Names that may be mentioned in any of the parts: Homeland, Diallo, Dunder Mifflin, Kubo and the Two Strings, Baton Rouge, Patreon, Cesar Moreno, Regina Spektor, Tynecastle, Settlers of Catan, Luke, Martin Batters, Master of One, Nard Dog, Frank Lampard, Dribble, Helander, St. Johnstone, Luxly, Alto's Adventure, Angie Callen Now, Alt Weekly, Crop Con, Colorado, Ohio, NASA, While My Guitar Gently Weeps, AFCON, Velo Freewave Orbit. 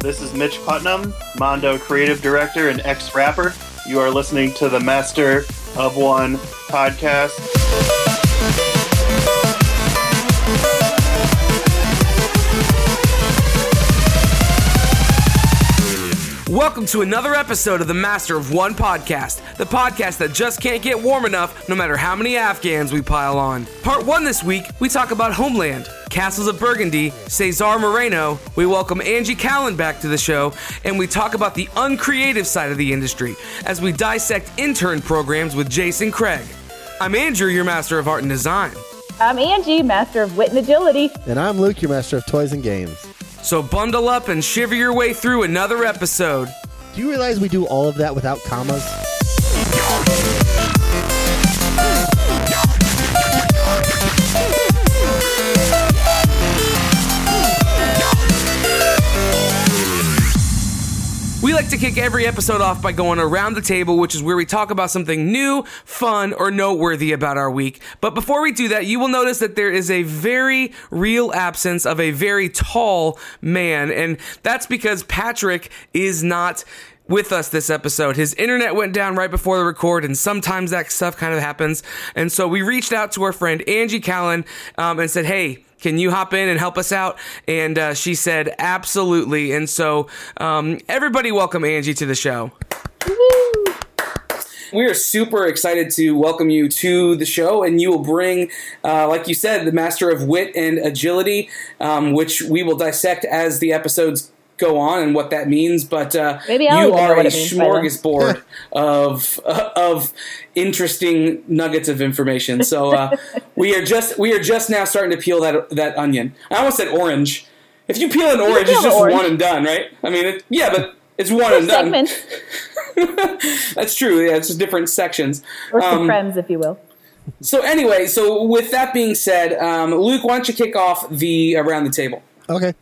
This is Mitch Putnam, Mondo Creative Director and ex-rapper. You are listening to the Master of One podcast. Welcome to another episode of the Master of One podcast, the podcast that just can't get warm enough no matter how many Afghans we pile on. Part 1 this week, we talk about Homeland, Castles of Burgundy, Cesar Moreno, we welcome Angie Callen back to the show, and we talk about the uncreative side of the industry as we dissect intern programs with Jason Craig. I'm Andrew, your Master of Art and Design. I'm Angie, Master of Wit and Agility. And I'm Luke, your Master of Toys and Games. So bundle up and shiver your way through another episode. Do you realize we do all of that without commas? We like to kick every episode off by going around the table, which is where we talk about something new, fun, or noteworthy about our week. But before we do that, you will notice that there is a very real absence of a very tall man, and that's because Patrick is not with us this episode. His internet went down right before the record, and sometimes that stuff kind of happens. And so we reached out to our friend Angie Callen and said, hey, can you hop in and help us out? And she said, absolutely. And so everybody welcome Angie to the show. Woo-hoo. We are super excited to welcome you to the show, and you will bring, like you said, the Master of Wit and Agility, which we will dissect as the episodes go on and what that means. But you are a smorgasbord of interesting nuggets of information. So we are just now starting to peel that onion. I almost said orange. If you peel an orange, it's just orange. One and done, right? I mean, but it's one and done. That's true. Yeah, it's just different sections. Or some friends, if you will. So anyway, with that being said, Luke, why don't you kick off the around the table? Okay.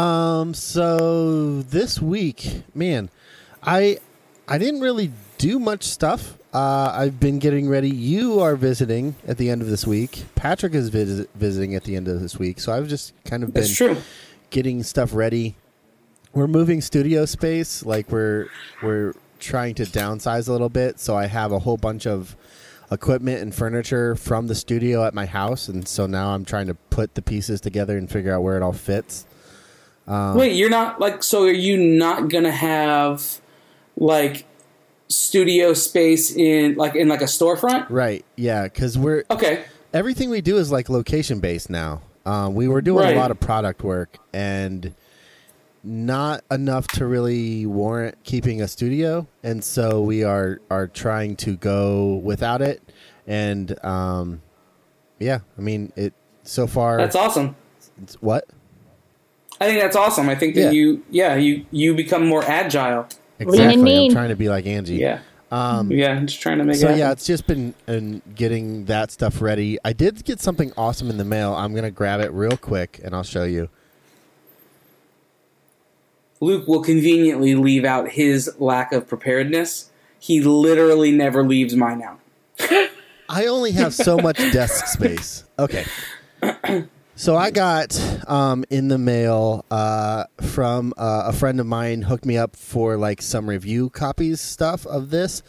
So this week, man, I didn't really do much stuff. I've been getting ready. You are visiting at the end of this week. Patrick is visiting at the end of this week. So I've just kind of been getting stuff ready. We're moving studio space. Like we're trying to downsize a little bit. So I have a whole bunch of equipment and furniture from the studio at my house. And so now I'm trying to put the pieces together and figure out where it all fits. Wait, you're not are you not going to have studio space in a storefront? Right. Yeah. Cause everything we do is location based now. We were doing a lot of product work and not enough to really warrant keeping a studio. And so we are trying to go without it. And, so far. That's awesome. What? I think that's awesome. I think that you become more agile. Exactly. I'm trying to be like Angie. Yeah. I'm just trying to make it happen. Yeah, it's just been getting that stuff ready. I did get something awesome in the mail. I'm going to grab it real quick, and I'll show you. Luke will conveniently leave out his lack of preparedness. He literally never leaves mine out. I only have so much desk space. Okay. So I got in the mail from a friend of mine hooked me up for some review copies stuff of this.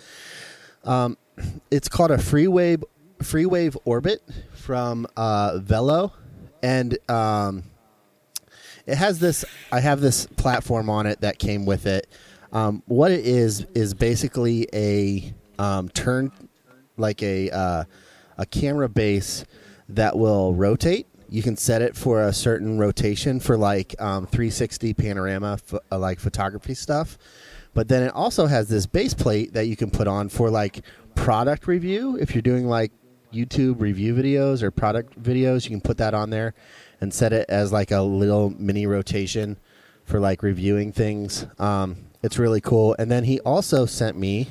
It's called a Freewave Orbit from Velo, and it has this. I have this platform on it that came with it. What it is basically a turn, a camera base that will rotate. You can set it for a certain rotation for 360 panorama, photography stuff. But then it also has this base plate that you can put on for product review. If you're doing YouTube review videos or product videos, you can put that on there and set it as a little mini rotation for reviewing things. It's really cool. And then he also sent me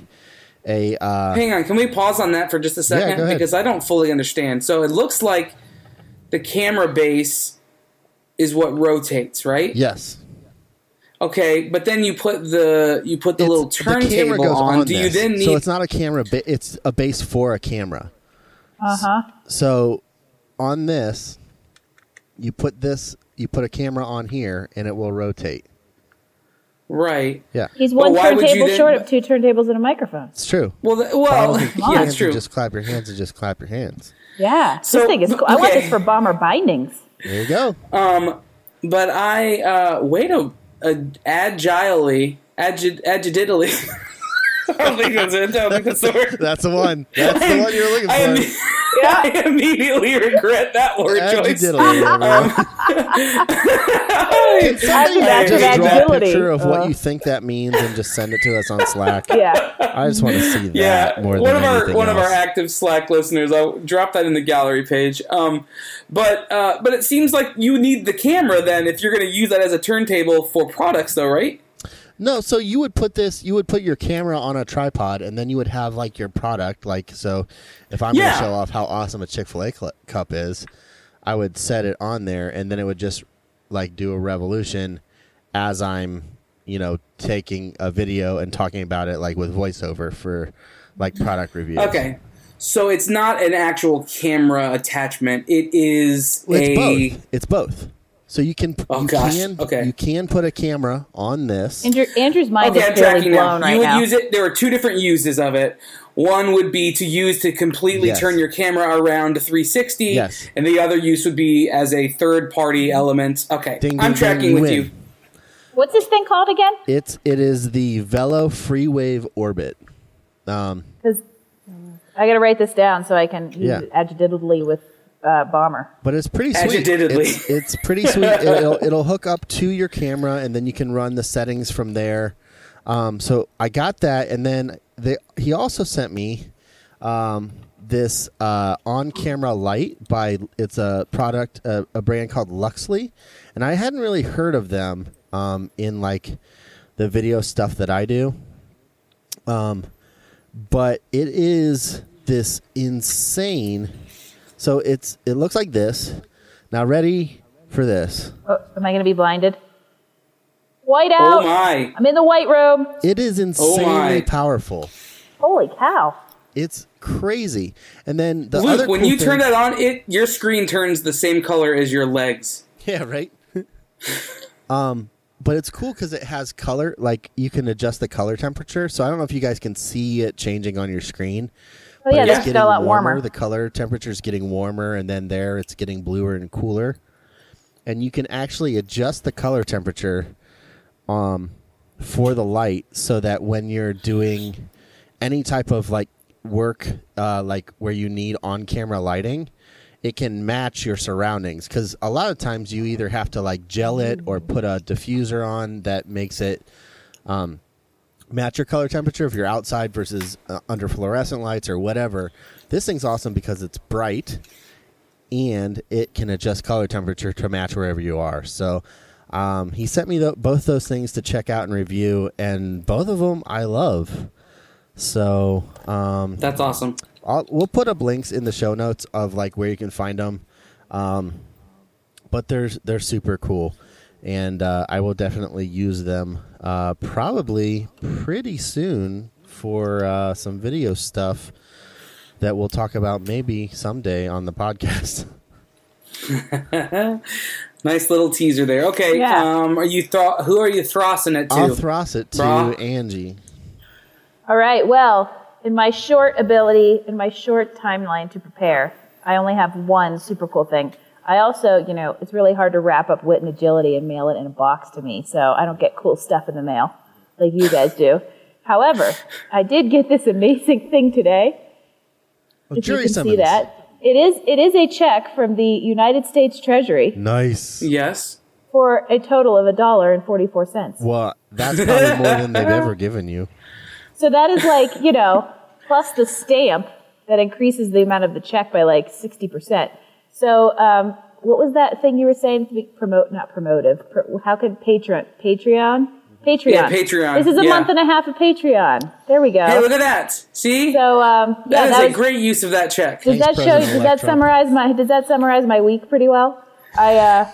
a... Hang on. Can we pause on that for just a second? Yeah, go ahead. Because I don't fully understand. So it looks like the camera base is what rotates, right? Yes. Okay, but then you put the little turntable on. Do you then need? So it's not a camera. It's a base for a camera. Uh huh. So on this, you put a camera on here, and it will rotate. Right. Yeah. He's one turntable short of two turntables and a microphone. It's true. Well, it's true. Just clap your hands and just clap your hands. Yeah. So, this thing is cool. Okay. I want this for bomber bindings. There you go. But I way to agilely. I don't think that's the word. That's the one. That's the one you're looking for. I immediately regret that word choice. Just draw a picture of what you think that means and just send it to us on Slack. Yeah, I just want to see that more than anything else. One of our active Slack listeners, I'll drop that in the gallery page. But it seems like you need the camera then if you're going to use that as a turntable for products, though, right? No, so you would put this. You would put your camera on a tripod, and then you would have like your product. Like, so, if I'm going to show off how awesome a Chick-fil-A cup is, I would set it on there, and then it would just like do a revolution as I'm, taking a video and talking about it, like with voiceover for like product reviews. Okay, so it's not an actual camera attachment. It is both. It's both. So you can you can put a camera on this. Andrew's mind is really blown right now. Use it. There are two different uses of it. One would be to use to completely turn your camera around to 360, and the other use would be as a third-party element. Okay, I'm tracking with you. What's this thing called again? It is the Velo Freewave Orbit. I got to write this down so I can use it adjectively with. Bomber, but it's pretty sweet. It's pretty sweet. It'll hook up to your camera, and then you can run the settings from there. So I got that, and then he also sent me this on-camera light by it's a product, a brand called Luxly, and I hadn't really heard of them in like the video stuff that I do. But it is this insane. So it looks like this. Now, ready for this. Oh, am I going to be blinded? White out. Oh, my. I'm in the white room. It is insanely powerful. Holy cow. It's crazy. And then the other when you turn that on, your screen turns the same color as your legs. Yeah, right? But it's cool because it has color. Like, you can adjust the color temperature. So I don't know if you guys can see it changing on your screen. Oh, yeah, it's getting a lot warmer. The color temperature is getting warmer, and then it's getting bluer and cooler. And you can actually adjust the color temperature for the light so that when you're doing any type of like work, like where you need on-camera lighting, it can match your surroundings. Because a lot of times you either have to like gel it or put a diffuser on that makes it... match your color temperature if you're outside versus under fluorescent lights or whatever. This thing's awesome because it's bright and it can adjust color temperature to match wherever you are. So he sent me both those things to check out and review, and both of them I love. So that's awesome. We'll put up links in the show notes of like where you can find them. But they're super cool. And I will definitely use them probably pretty soon for some video stuff that we'll talk about maybe someday on the podcast. Nice little teaser there. Okay, yeah. Who are you throssing it to? I'll thross it to Angie. All right, well, in my short ability, in my short timeline to prepare, I only have one super cool thing. I also, it's really hard to wrap up wit and agility and mail it in a box to me, so I don't get cool stuff in the mail like you guys do. However, I did get this amazing thing today. Well, if you can see that. It is a check from the United States Treasury. Nice. Yes. For a total of $1.44. Well, that's probably more than they've ever given you. So that is like, plus the stamp that increases the amount of the check by like 60%. So, what was that thing you were saying? How could Patreon? Patreon. Yeah, Patreon. This is a month and a half of Patreon. There we go. Hey, look at that. See? So, that was a great use of that check. Does that summarize my week pretty well? I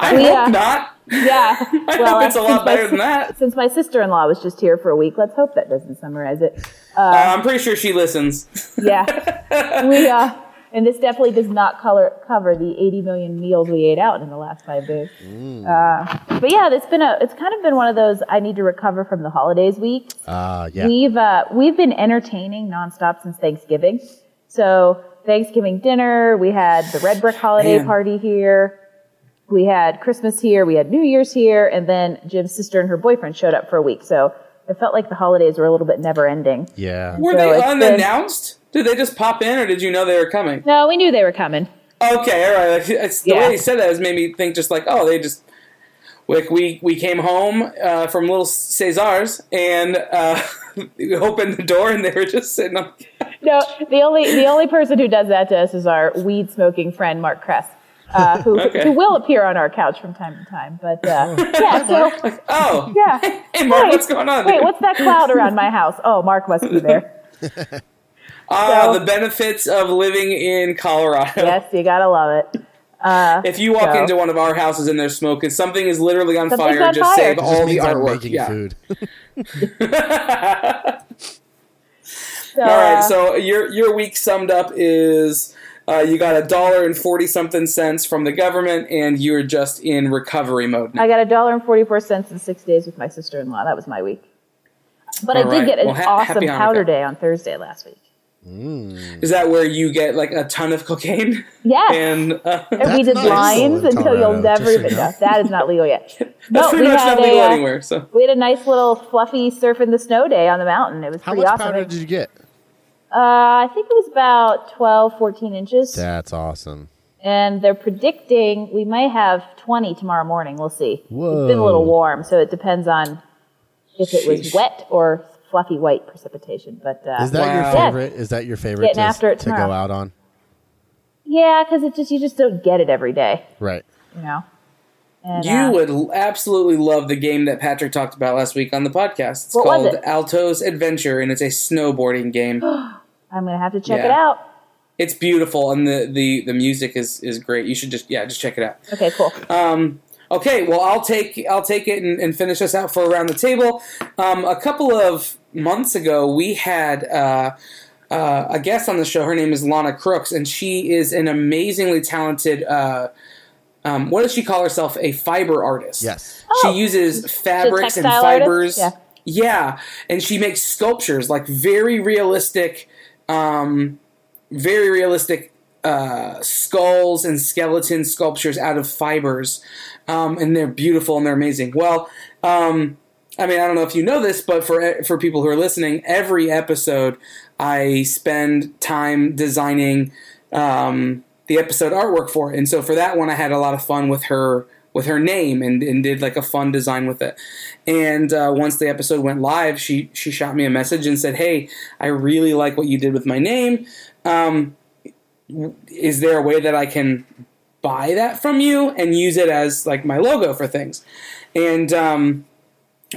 hope not. Yeah. Well, it's a lot better than that. Since my sister-in-law was just here for a week, let's hope that doesn't summarize it. I'm pretty sure she listens. Yeah. We, And this definitely does not cover the 80 million meals we ate out in the last 5 days. But yeah, it's kind of been one of those I need to recover from the holidays week. Yeah. We've been entertaining nonstop since Thanksgiving. So Thanksgiving dinner, we had the Red Brick holiday party here. We had Christmas here, we had New Year's here, and then Jim's sister and her boyfriend showed up for a week. So it felt like the holidays were a little bit never-ending. Yeah. Were they unannounced? Did they just pop in, or did you know they were coming? No, we knew they were coming. Okay, all right. The way he said that has made me think just like, oh, they just... Like we came home from Little Cesar's and we opened the door and they were just sitting on the couch. No, the only person who does that to us is our weed-smoking friend, Mark Kress. Who will appear on our couch from time to time. But, yeah, so... Oh! Yeah. Hey, Mark, what's going on there? Wait, what's that cloud around my house? Oh, Mark must be there. The benefits of living in Colorado. Yes, you gotta love it. If you walk into one of our houses and there's smoke and something is literally on fire, just save all the artwork. Food. All right, so your week summed up is... you got $1.40 from the government, and you're just in recovery mode now. I got $1.44 in 6 days with my sister-in-law. That was my week. But I did get an awesome powder day on Thursday last week. Mm. Is that where you get like a ton of cocaine? Yes. And we did lines until you'll never even know. That is not legal yet. That's pretty much not legal anywhere. So we had a nice little fluffy surf in the snow day on the mountain. It was pretty awesome. How much powder did you get? I think it was about 12, 14 inches. That's awesome. And they're predicting we might have 20 tomorrow morning. We'll see. Whoa. It's been a little warm, so it depends on if it was wet or fluffy white precipitation. But is that your favorite? Yeah. Is that your favorite to go out on? Yeah, because you just don't get it every day, right? You know. And, you would absolutely love the game that Patrick talked about last week on the podcast. It's called Alto's Adventure, and it's a snowboarding game. I'm going to have to check it out. It's beautiful, and the music is great. You should just check it out. Okay, cool. Okay, well, I'll take it and finish us out for Around the Table. A couple of months ago, we had a guest on the show. Her name is Lana Crooks, and she is an amazingly talented what does she call herself? A fiber artist. Yes. Oh, she uses fabrics and fibers. Yeah. And she makes sculptures, like very realistic skulls and skeleton sculptures out of fibers. And they're beautiful and they're amazing. Well, I mean, I don't know if you know this, but for people who are listening, every episode I spend time designing the episode artwork for it. And so for that one, I had a lot of fun with her name and did like a fun design with it. And once the episode went live, she shot me a message and said, "Hey, I really like what you did with my name. Is there a way that I can buy that from you and use it as like my logo for things?" And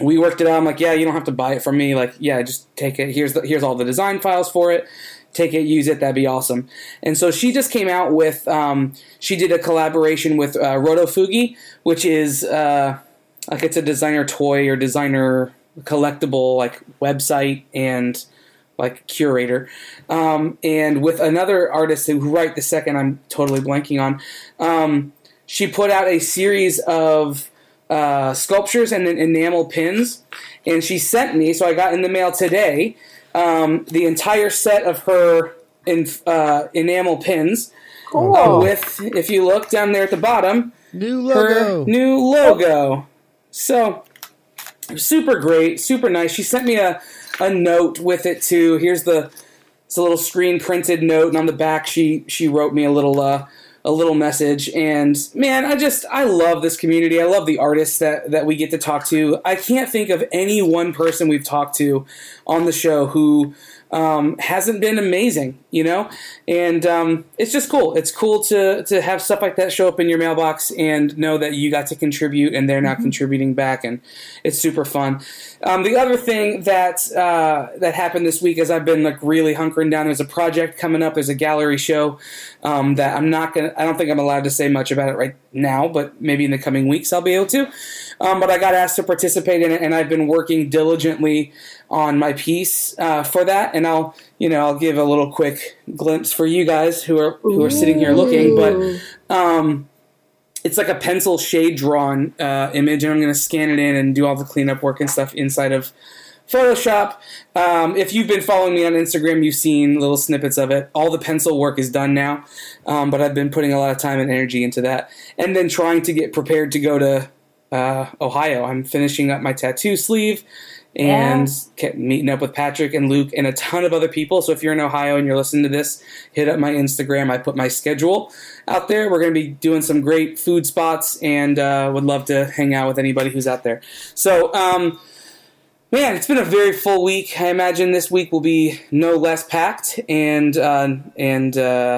we worked it out. I'm like, "Yeah, you don't have to buy it from me. Like, yeah, just take it. Here's all the design files for it. Take it, use it, that'd be awesome." And so she just came out with, she did a collaboration with Rotofugi, which is, like it's a designer toy or designer collectible, like website and like curator. And with another artist who right the second I'm totally blanking on, she put out a series of sculptures and then enamel pins. And she sent me, so I got in the mail today, the entire set of her enamel pins. Cool. With, if you look down there at the bottom, her new logo. So, super great, super nice. She sent me a note with it, too. Here's it's a little screen-printed note, and on the back she wrote me a little message. And, man, I love this community. I love the artists that we get to talk to. I can't think of any one person we've talked to on the show who hasn't been amazing, you know? And it's just cool. It's cool to have stuff like that show up in your mailbox and know that you got to contribute and they're not contributing back, and it's super fun. The other thing that happened this week is I've been like really hunkering down. There's a project coming up. There's a gallery show that I don't think I'm allowed to say much about it right now, but maybe in the coming weeks I'll be able to. But I got asked to participate in it, and I've been working diligently on my piece for that, and I'll you know, I'll give a little quick glimpse for you guys who are sitting here looking, but it's like a pencil shade drawn image, and I'm going to scan it in and do all the cleanup work and stuff inside of Photoshop. If you've been following me on Instagram, you've seen little snippets of it. All the pencil work is done now, but I've been putting a lot of time and energy into that, and then trying to get prepared to go to Ohio. I'm finishing up my tattoo sleeve and meeting up with Patrick and Luke and a ton of other people. So if you're in Ohio and you're listening to this, hit up my Instagram. I put my schedule out there. We're going to be doing some great food spots, and would love to hang out with anybody who's out there. So, man, it's been a very full week. I imagine this week will be no less packed, and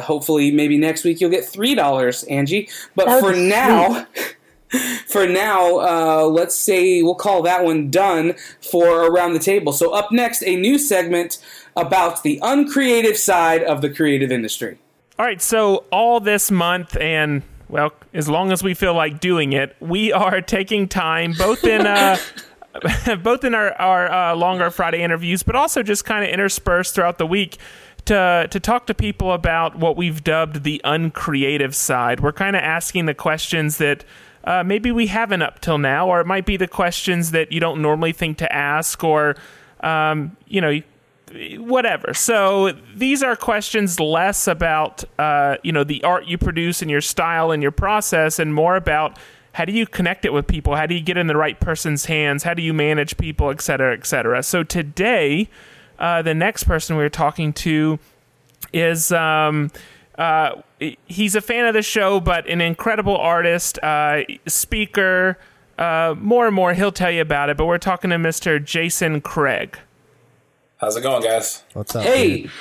hopefully maybe next week you'll get $3, Angie. But for now, let's say we'll call that one done for Around the Table. So up next, a new segment about the uncreative side of the creative industry. All right, so all this month and, well, as long as we feel like doing it, we are taking time both in... both in our longer Friday interviews, but also just kind of interspersed throughout the week to talk to people about what we've dubbed the uncreative side. We're kind of asking the questions that maybe we haven't up till now, or it might be the questions that you don't normally think to ask, or, whatever. So these are questions less about, the art you produce and your style and your process, and more about how do you connect it with people? How do you get in the right person's hands? How do you manage people, et cetera, et cetera? So today, the next person we're talking to is, he's a fan of the show, but an incredible artist, speaker, more and more. He'll tell you about it, but we're talking to Mr. Jason Craig. How's it going, guys? What's up? Hey. Dude?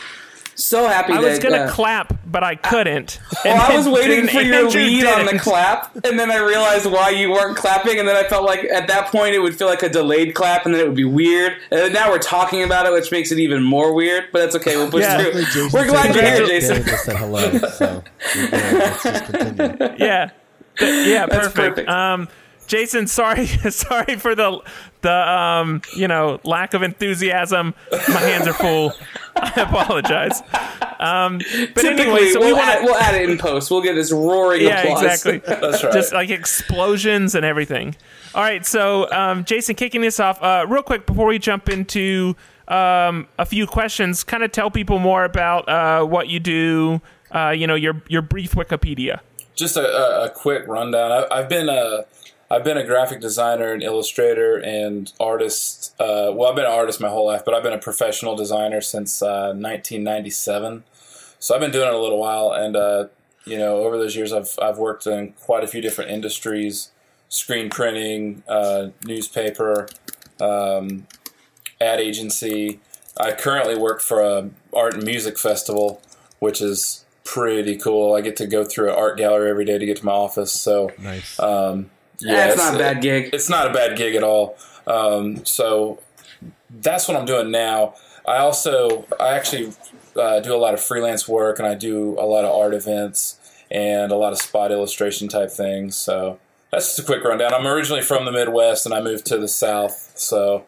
So happy I was going to clap, but I couldn't. I was waiting for your Andrew lead on the clap, and then I realized why you weren't clapping, and then I felt like at that point it would feel like a delayed clap, and then it would be weird. And now we're talking about it, which makes it even more weird, but that's okay. We'll push through. Jason, we're glad you're here, Jason. Just said hello, so let's just continue. Yeah, perfect. Jason, sorry for the lack of enthusiasm. My hands are full. I apologize. But anyway, so we'll add it in post. We'll get this roaring applause. Yeah, exactly. That's right. Just like explosions and everything. All right, so Jason, kicking this off real quick before we jump into a few questions. Kind of tell people more about what you do. Your brief Wikipedia. Just a quick rundown. I've been a graphic designer and illustrator and artist. I've been an artist my whole life, but I've been a professional designer since 1997. So I've been doing it a little while, and over those years, I've worked in quite a few different industries: screen printing, newspaper, ad agency. I currently work for an art and music festival, which is pretty cool. I get to go through an art gallery every day to get to my office. So nice. Yeah, it's not a bad gig. It's not a bad gig at all. So that's what I'm doing now. I actually do a lot of freelance work, and I do a lot of art events and a lot of spot illustration type things. So that's just a quick rundown. I'm originally from the Midwest, and I moved to the South. So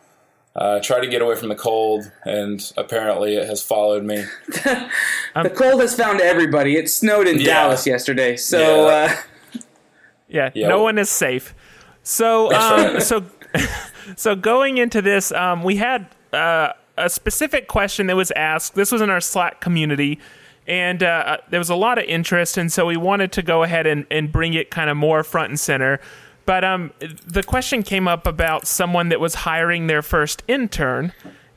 I try to get away from the cold, and apparently it has followed me. The cold has found everybody. It snowed in Dallas yesterday. So... Yeah. Yeah, no one is safe. So, so going into this, we had a specific question that was asked. This was in our Slack community, and there was a lot of interest, and so we wanted to go ahead and bring it kind of more front and center. But the question came up about someone that was hiring their first intern,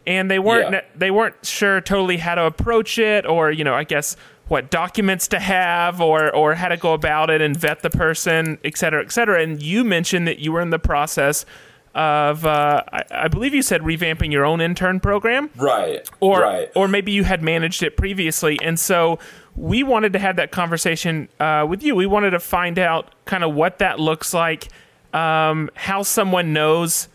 and they weren't sure totally how to approach it, or I guess what documents to have or how to go about it and vet the person, et cetera, et cetera. And you mentioned that you were in the process of, I believe you said revamping your own intern program. Right. Or maybe you had managed it previously. And so we wanted to have that conversation with you. We wanted to find out kind of what that looks like, how someone knows,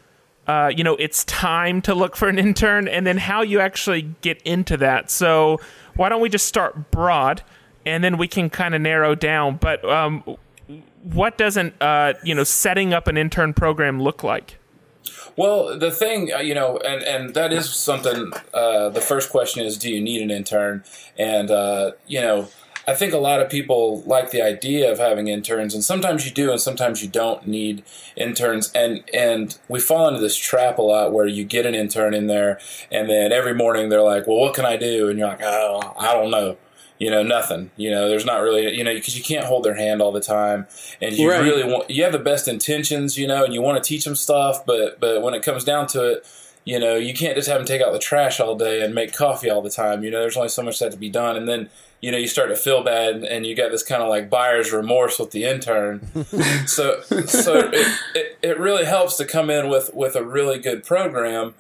it's time to look for an intern, and then how you actually get into that. So why don't we just start broad, and then we can kind of narrow down. But what does setting up an intern program look like? Well, the thing, you know, and that is something, the first question is, do you need an intern? And, you know, I think a lot of people like the idea of having interns, and sometimes you do and sometimes you don't need interns. And we fall into this trap a lot where you get an intern in there and then every morning they're like, well, what can I do? And you're like, oh, I don't know. You know, nothing, you know, there's not really, you know, because you can't hold their hand all the time and you right. really want, you have the best intentions, you know, and you want to teach them stuff. But when it comes down to it, you know, you can't just have them take out the trash all day and make coffee all the time. You know, there's only so much that to be done. And then, you know, you start to feel bad and you got this kind of like buyer's remorse with the intern. So it really helps to come in with a really good program.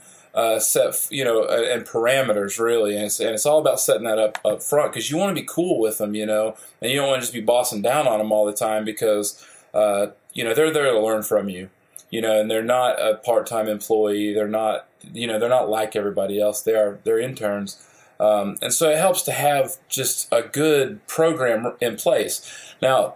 Set, you know, and parameters really, and it's all about setting that up front because you want to be cool with them, you know, and you don't want to just be bossing down on them all the time because, you know, they're there to learn from you, you know, and they're not a part-time employee, they're not, you know, they're not like everybody else, they're interns, and so it helps to have just a good program in place. Now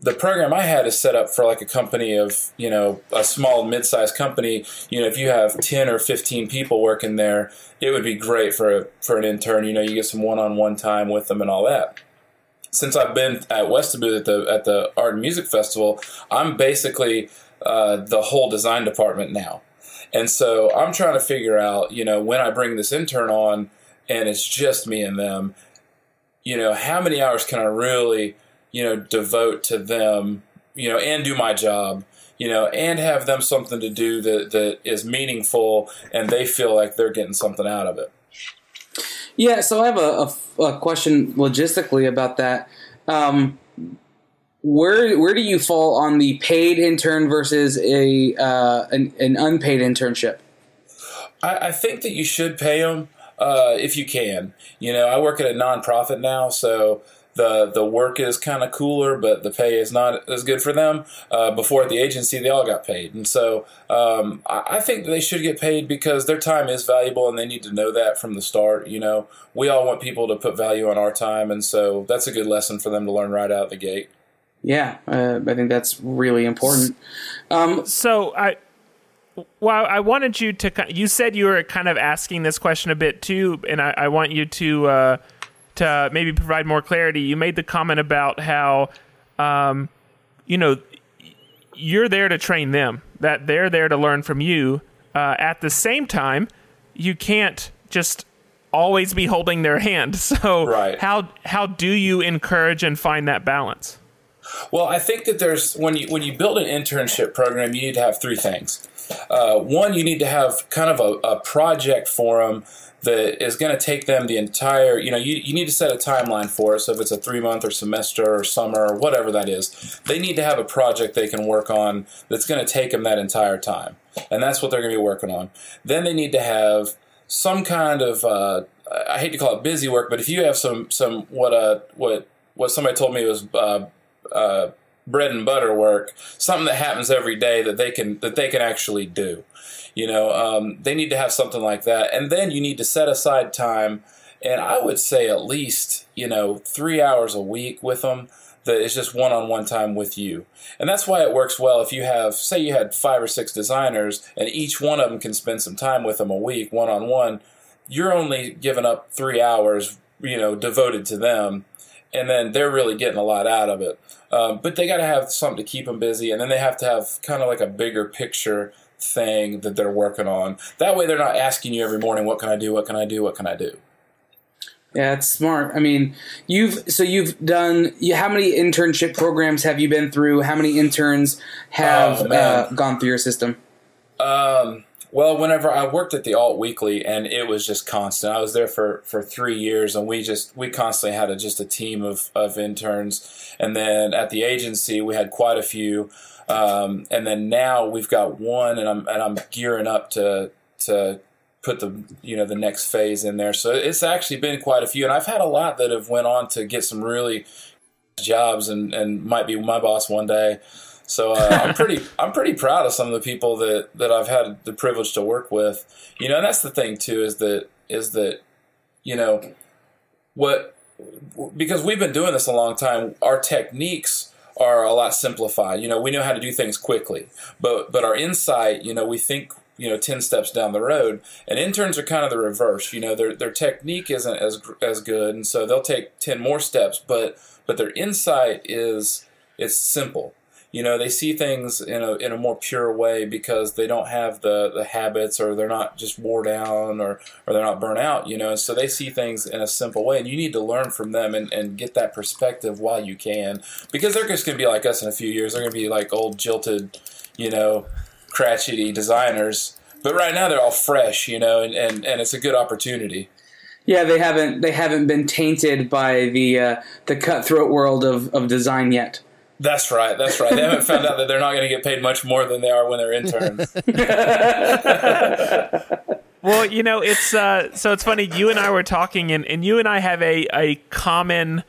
the program I had is set up for like a company of, you know, a small mid-sized company. You know, if you have 10 or 15 people working there, it would be great for an intern. You know, you get some one-on-one time with them and all that. Since I've been at Westaboo at the Art and Music Festival, I'm basically the whole design department now. And so I'm trying to figure out, you know, when I bring this intern on and it's just me and them, you know, how many hours can I really – you know, devote to them, you know, and do my job, you know, and have them something to do that is meaningful and they feel like they're getting something out of it. Yeah, so I have a question logistically about that. Where do you fall on the paid intern versus an unpaid internship? I think that you should pay them if you can. You know, I work at a nonprofit now, so the work is kind of cooler, but the pay is not as good for them. Before at the agency, they all got paid. And so I think they should get paid because their time is valuable and they need to know that from the start. You know, we all want people to put value on our time. And so that's a good lesson for them to learn right out the gate. Yeah, I think that's really important. I wanted you to, you said you were kind of asking this question a bit too, and I want you to maybe provide more clarity. You made the comment about how, you know, you're there to train them, that they're there to learn from you. At the same time, you can't just always be holding their hand. So right. How do you encourage and find that balance? Well, I think that there's when you build an internship program, you need to have three things. One, you need to have kind of a project for them that is going to take them the entire, you know, you need to set a timeline for it. So if it's a 3-month or semester or summer or whatever that is, they need to have a project they can work on that's going to take them that entire time. And that's what they're going to be working on. Then they need to have some kind of, I hate to call it busy work, but if you have some what somebody told me was bread and butter work, something that happens every day that they can actually do. You know, they need to have something like that. And then you need to set aside time, and I would say at least, you know, 3 hours a week with them that is just one-on-one time with you. And that's why it works well if you have, say you had 5 or 6 designers, and each one of them can spend some time with them a week one-on-one. You're only giving up 3 hours, you know, devoted to them, and then they're really getting a lot out of it. But they got to have something to keep them busy, and then they have to have kind of like a bigger picture thing that they're working on. That way they're not asking you every morning, what can I do, what can I do, what can I do? Yeah, it's smart. I mean, how many internship programs have you been through? How many interns have gone through your system? Well, whenever I worked at the Alt Weekly, and it was just constant. I was there for 3 years, and we constantly had a team of interns. And then at the agency, we had quite a few. And then now we've got one, and I'm gearing up to put the next phase in there. So it's actually been quite a few, and I've had a lot that have went on to get some really jobs, and might be my boss one day. So I'm pretty proud of some of the people that I've had the privilege to work with, you know. And that's the thing too is that you know, because we've been doing this a long time, our techniques are a lot simplified. You know, we know how to do things quickly, but our insight, you know, we think, you know, 10 steps down the road, and interns are kind of the reverse. You know, their technique isn't as good, and so they'll take 10 more steps, but their insight is, it's simple. You know, they see things in a more pure way because they don't have the habits, or they're not just wore down, or they're not burnt out, you know. So they see things in a simple way, and you need to learn from them and get that perspective while you can, because they're just going to be like us in a few years. They're going to be like old jilted, you know, cratchety designers. But right now they're all fresh, you know, and it's a good opportunity. Yeah, they haven't been tainted by the cutthroat world of design yet. That's right. That's right. They haven't found out that they're not going to get paid much more than they are when they're interns. Well, you know, it's so it's funny. You and I were talking, and you and I have a common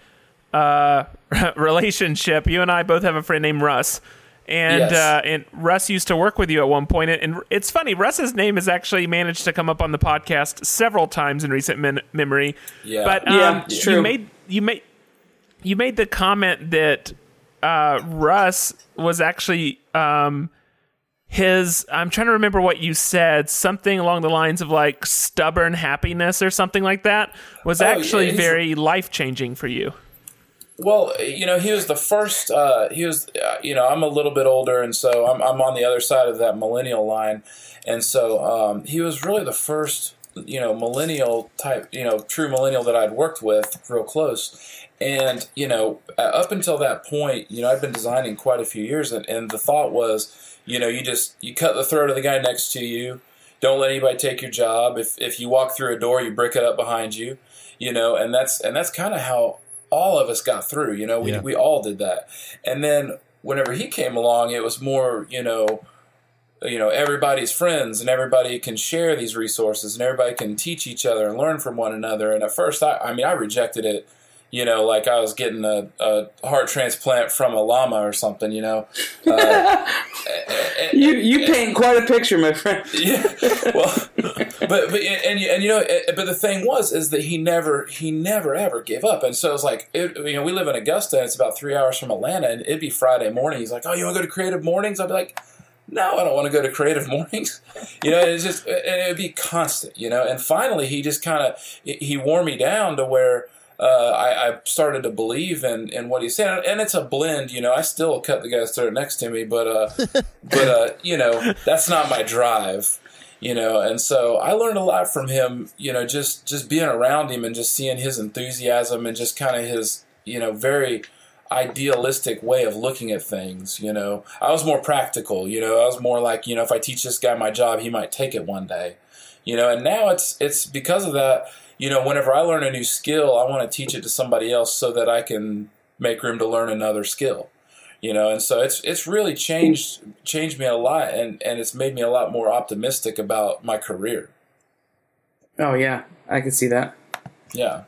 relationship. You and I both have a friend named Russ, and yes. And Russ used to work with you at one point. And it's funny. Russ's name has actually managed to come up on the podcast several times in recent memory. Yeah, but it's true. You made the comment that. Russ was actually I'm trying to remember what you said, something along the lines of like stubborn happiness or something like that was actually very life-changing for you. Well, you know, he was the first, you know, I'm a little bit older, and so I'm on the other side of that millennial line. And so he was really the first, you know, millennial type, you know, true millennial that I'd worked with real close. And, you know, up until that point, you know, I'd been designing quite a few years, and the thought was, you know, you cut the throat of the guy next to you. Don't let anybody take your job. If you walk through a door, you brick it up behind you, you know, and that's kind of how all of us got through, you know, we all did that. And then whenever he came along, it was more, you know, everybody's friends, and everybody can share these resources, and everybody can teach each other and learn from one another. And at first, I rejected it. You know, like I was getting a heart transplant from a llama or something, you know. You paint quite a picture, my friend. Yeah, well, but you know, but the thing was that he never ever gave up, and so it was like, you know, we live in Augusta, and it's about 3 hours from Atlanta, and it'd be Friday morning. He's like, "Oh, you want to go to Creative Mornings?" I'd be like, "No, I don't want to go to Creative Mornings." You know, it's just, and it would be constant, you know. And finally, he just kind of he wore me down to where. I started to believe in what he's saying, and it's a blend. You know, I still cut the guy's throat next to me, but you know, that's not my drive. You know, and so I learned a lot from him. You know, just being around him and just seeing his enthusiasm and just kind of his, you know, very idealistic way of looking at things. You know, I was more practical. You know, I was more like, you know, if I teach this guy my job, he might take it one day. You know, and now it's because of that. You know, whenever I learn a new skill, I want to teach it to somebody else so that I can make room to learn another skill. You know, and so it's really changed me a lot, and it's made me a lot more optimistic about my career. Oh, yeah. I can see that. Yeah.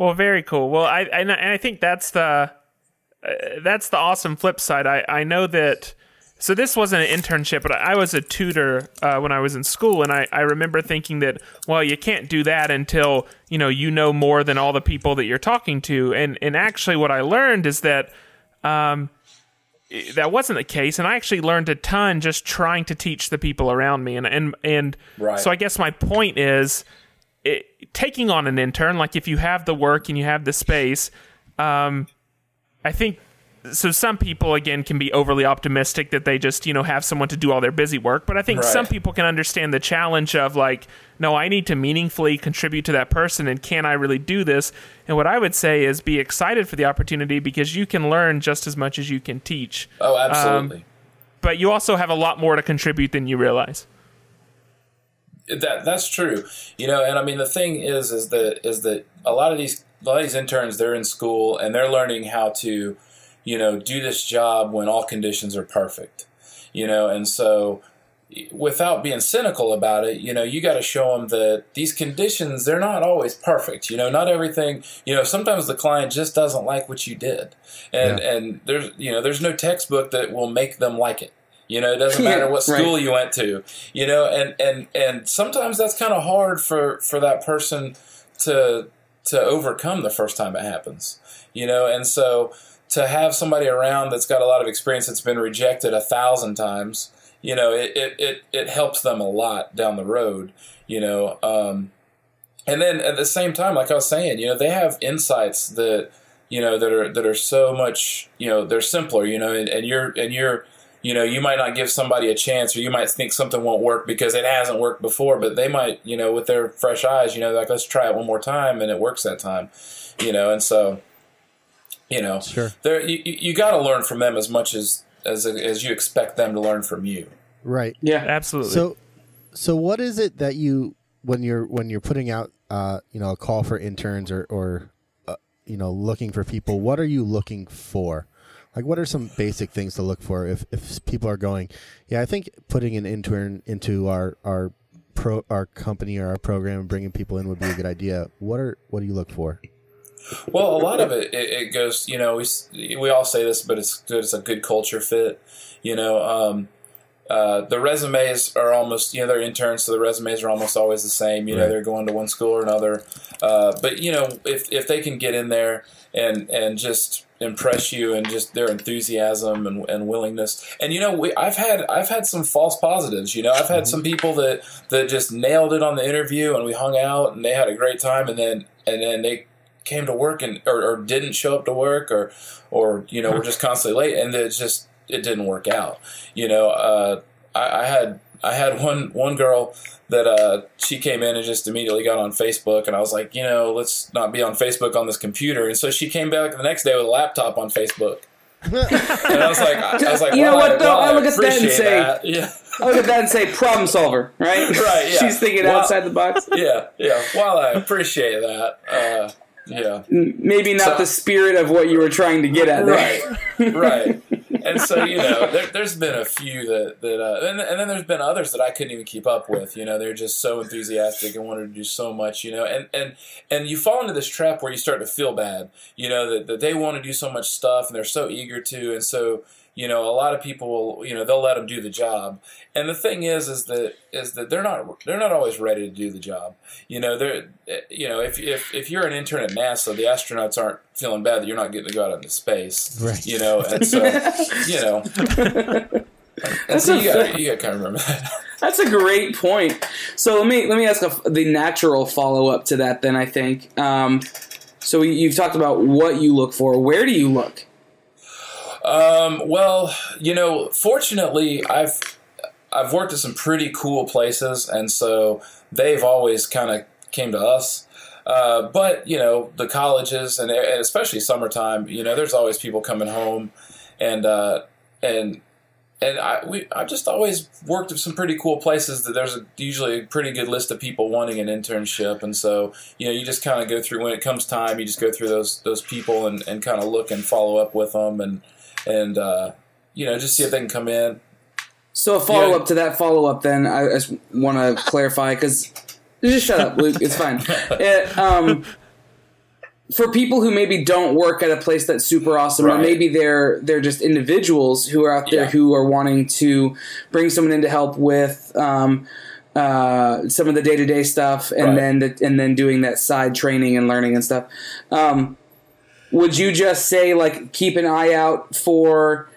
Well, very cool. Well, I think that's the awesome flip side. I know that. So this wasn't an internship, but I was a tutor when I was in school, and I remember thinking that, well, you can't do that until, you know more than all the people that you're talking to. And actually what I learned is that that wasn't the case, and I actually learned a ton just trying to teach the people around me. And right. So I guess my point is taking on an intern, like if you have the work and you have the space, I think... So some people, again, can be overly optimistic that they just, have someone to do all their busy work. But I think Some people can understand the challenge of like, no, I need to meaningfully contribute to that person. And can I really do this? And what I would say is be excited for the opportunity, because you can learn just as much as you can teach. Oh, absolutely. But you also have a lot more to contribute than you realize. That's true. You know, and I mean, the thing is that a lot of these interns, they're in school and they're learning how to, do this job when all conditions are perfect, and so without being cynical about it, you got to show them that these conditions, they're not always perfect, not everything, sometimes the client just doesn't like what you did, and there's, there's no textbook that will make them like it. It doesn't matter what school you went to, and sometimes that's kind of hard for that person to overcome the first time it happens, and so to have somebody around that's got a lot of experience that's been rejected 1,000 times, you know, it helps them a lot down the road, you know. And then at the same time, like I was saying, you know, they have insights that, you know, that are so much, you know, they're simpler, you know, and you're, you know, you might not give somebody a chance, or you might think something won't work because it hasn't worked before, but they might, you know, with their fresh eyes, you know, like, let's try it one more time, and it works that time, you know. And so, you know, sure, you got to learn from them as much as you expect them to learn from you. Right. Yeah, absolutely. So what is it that you, when you're putting out, you know, a call for interns or you know, looking for people, what are you looking for? Like, what are some basic things to look for if people are going, yeah, I think putting an intern into our company or our program and bringing people in would be a good idea. What do you look for? Well, a lot of it goes, you know, we all say this, but it's good. It's a good culture fit, you know. The resumes are almost, you know, they're interns, so the resumes are almost always the same. You know, they're going to one school or another. But, you know, if they can get in there and just impress you, and just their enthusiasm and willingness. And, you know, I've had some false positives. You know, I've had some people that just nailed it on the interview, and we hung out and they had a great time, and then they came to work or didn't show up to work or you know, were just constantly late, and it's just, it didn't work out, you know. I had one girl that she came in and just immediately got on Facebook, and I was like, you know, let's not be on Facebook on this computer. And so she came back the next day with a laptop on Facebook. And I was like, you know what? Though I look at that and say, I look at that and say, problem solver, right? Right. Yeah. She's thinking outside the box. Yeah, yeah. While I appreciate that. Yeah. Maybe not the spirit of what you were trying to get at there. Right, right. And so, you know, there's been a few and then there's been others that I couldn't even keep up with. You know, they're just so enthusiastic and wanted to do so much, you know. And you fall into this trap where you start to feel bad, you know, that they want to do so much stuff and they're so eager to. And so, you know, a lot of people will, you know, they'll let them do the job. And the thing is that they're not always ready to do the job. You know, if you're an intern at NASA, the astronauts aren't feeling bad that you're not getting to go out into space. Right. You know, and so, you know, and so you got to kind of remember that. That's a great point. So let me ask the natural follow up to that then, I think. So you've talked about what you look for. Where do you look? Well, you know, fortunately, I've worked at some pretty cool places, and so they've always kind of came to us. But, you know, the colleges, and especially summertime, you know, there's always people coming home, and I've just always worked at some pretty cool places that there's usually a pretty good list of people wanting an internship. And so, you know, you just kind of go through, when it comes time, you just go through those people and kind of look and follow up with them and you know, just see if they can come in. So a follow-up to that follow-up then, I just want to clarify, because just shut up, Luke. It's fine. For people who maybe don't work at a place that's super awesome, or maybe they're just individuals who are out there who are wanting to bring someone in to help with some of the day-to-day stuff, and then doing that side training and learning and stuff. Would you just say, like, keep an eye out for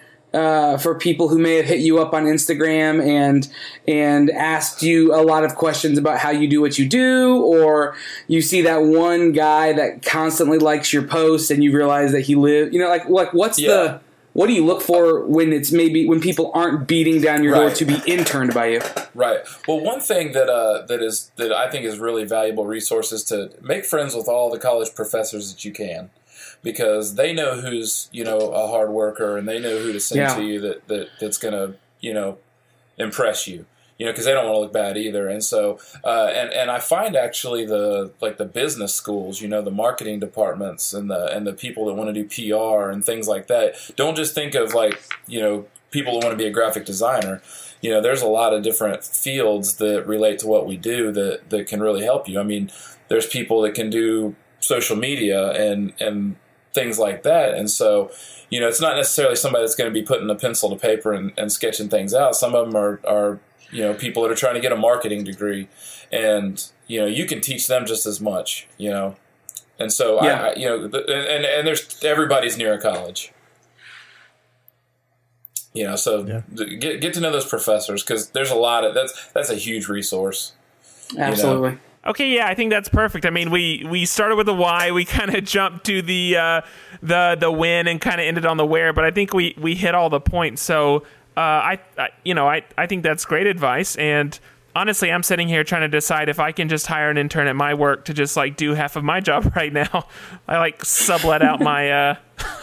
people who may have hit you up on Instagram and asked you a lot of questions about how you do what you do, or you see that one guy that constantly likes your posts and you realize that he lives, you know, like what's the, what do you look for when it's maybe when people aren't beating down your door to be interned by you? Right. Well, one thing that I think is really valuable resource is to make friends with all the college professors that you can. Because they know who's, you know, a hard worker, and they know who to send to you that's going to, you know, impress you, you know, because they don't want to look bad either. And so, and I find actually the business schools, you know, the marketing departments and the people that want to do PR and things like that. Don't just think of, like, you know, people that want to be a graphic designer. You know, there's a lot of different fields that relate to what we do that can really help you. I mean, there's people that can do social media and things like that. And so, you know, it's not necessarily somebody that's going to be putting a pencil to paper and sketching things out. Some of them are, you know, people that are trying to get a marketing degree, and, you know, you can teach them just as much, you know. And so, I you know, and there's, everybody's near a college. You know, so get to know those professors, because there's a lot of that's a huge resource. Absolutely. You know? Okay, yeah, I think that's perfect. I mean, we started with the why, we kind of jumped to the when, and kind of ended on the where, but I think we hit all the points. So I think that's great advice. And honestly, I'm sitting here trying to decide if I can just hire an intern at my work to just like do half of my job right now. I like sublet out my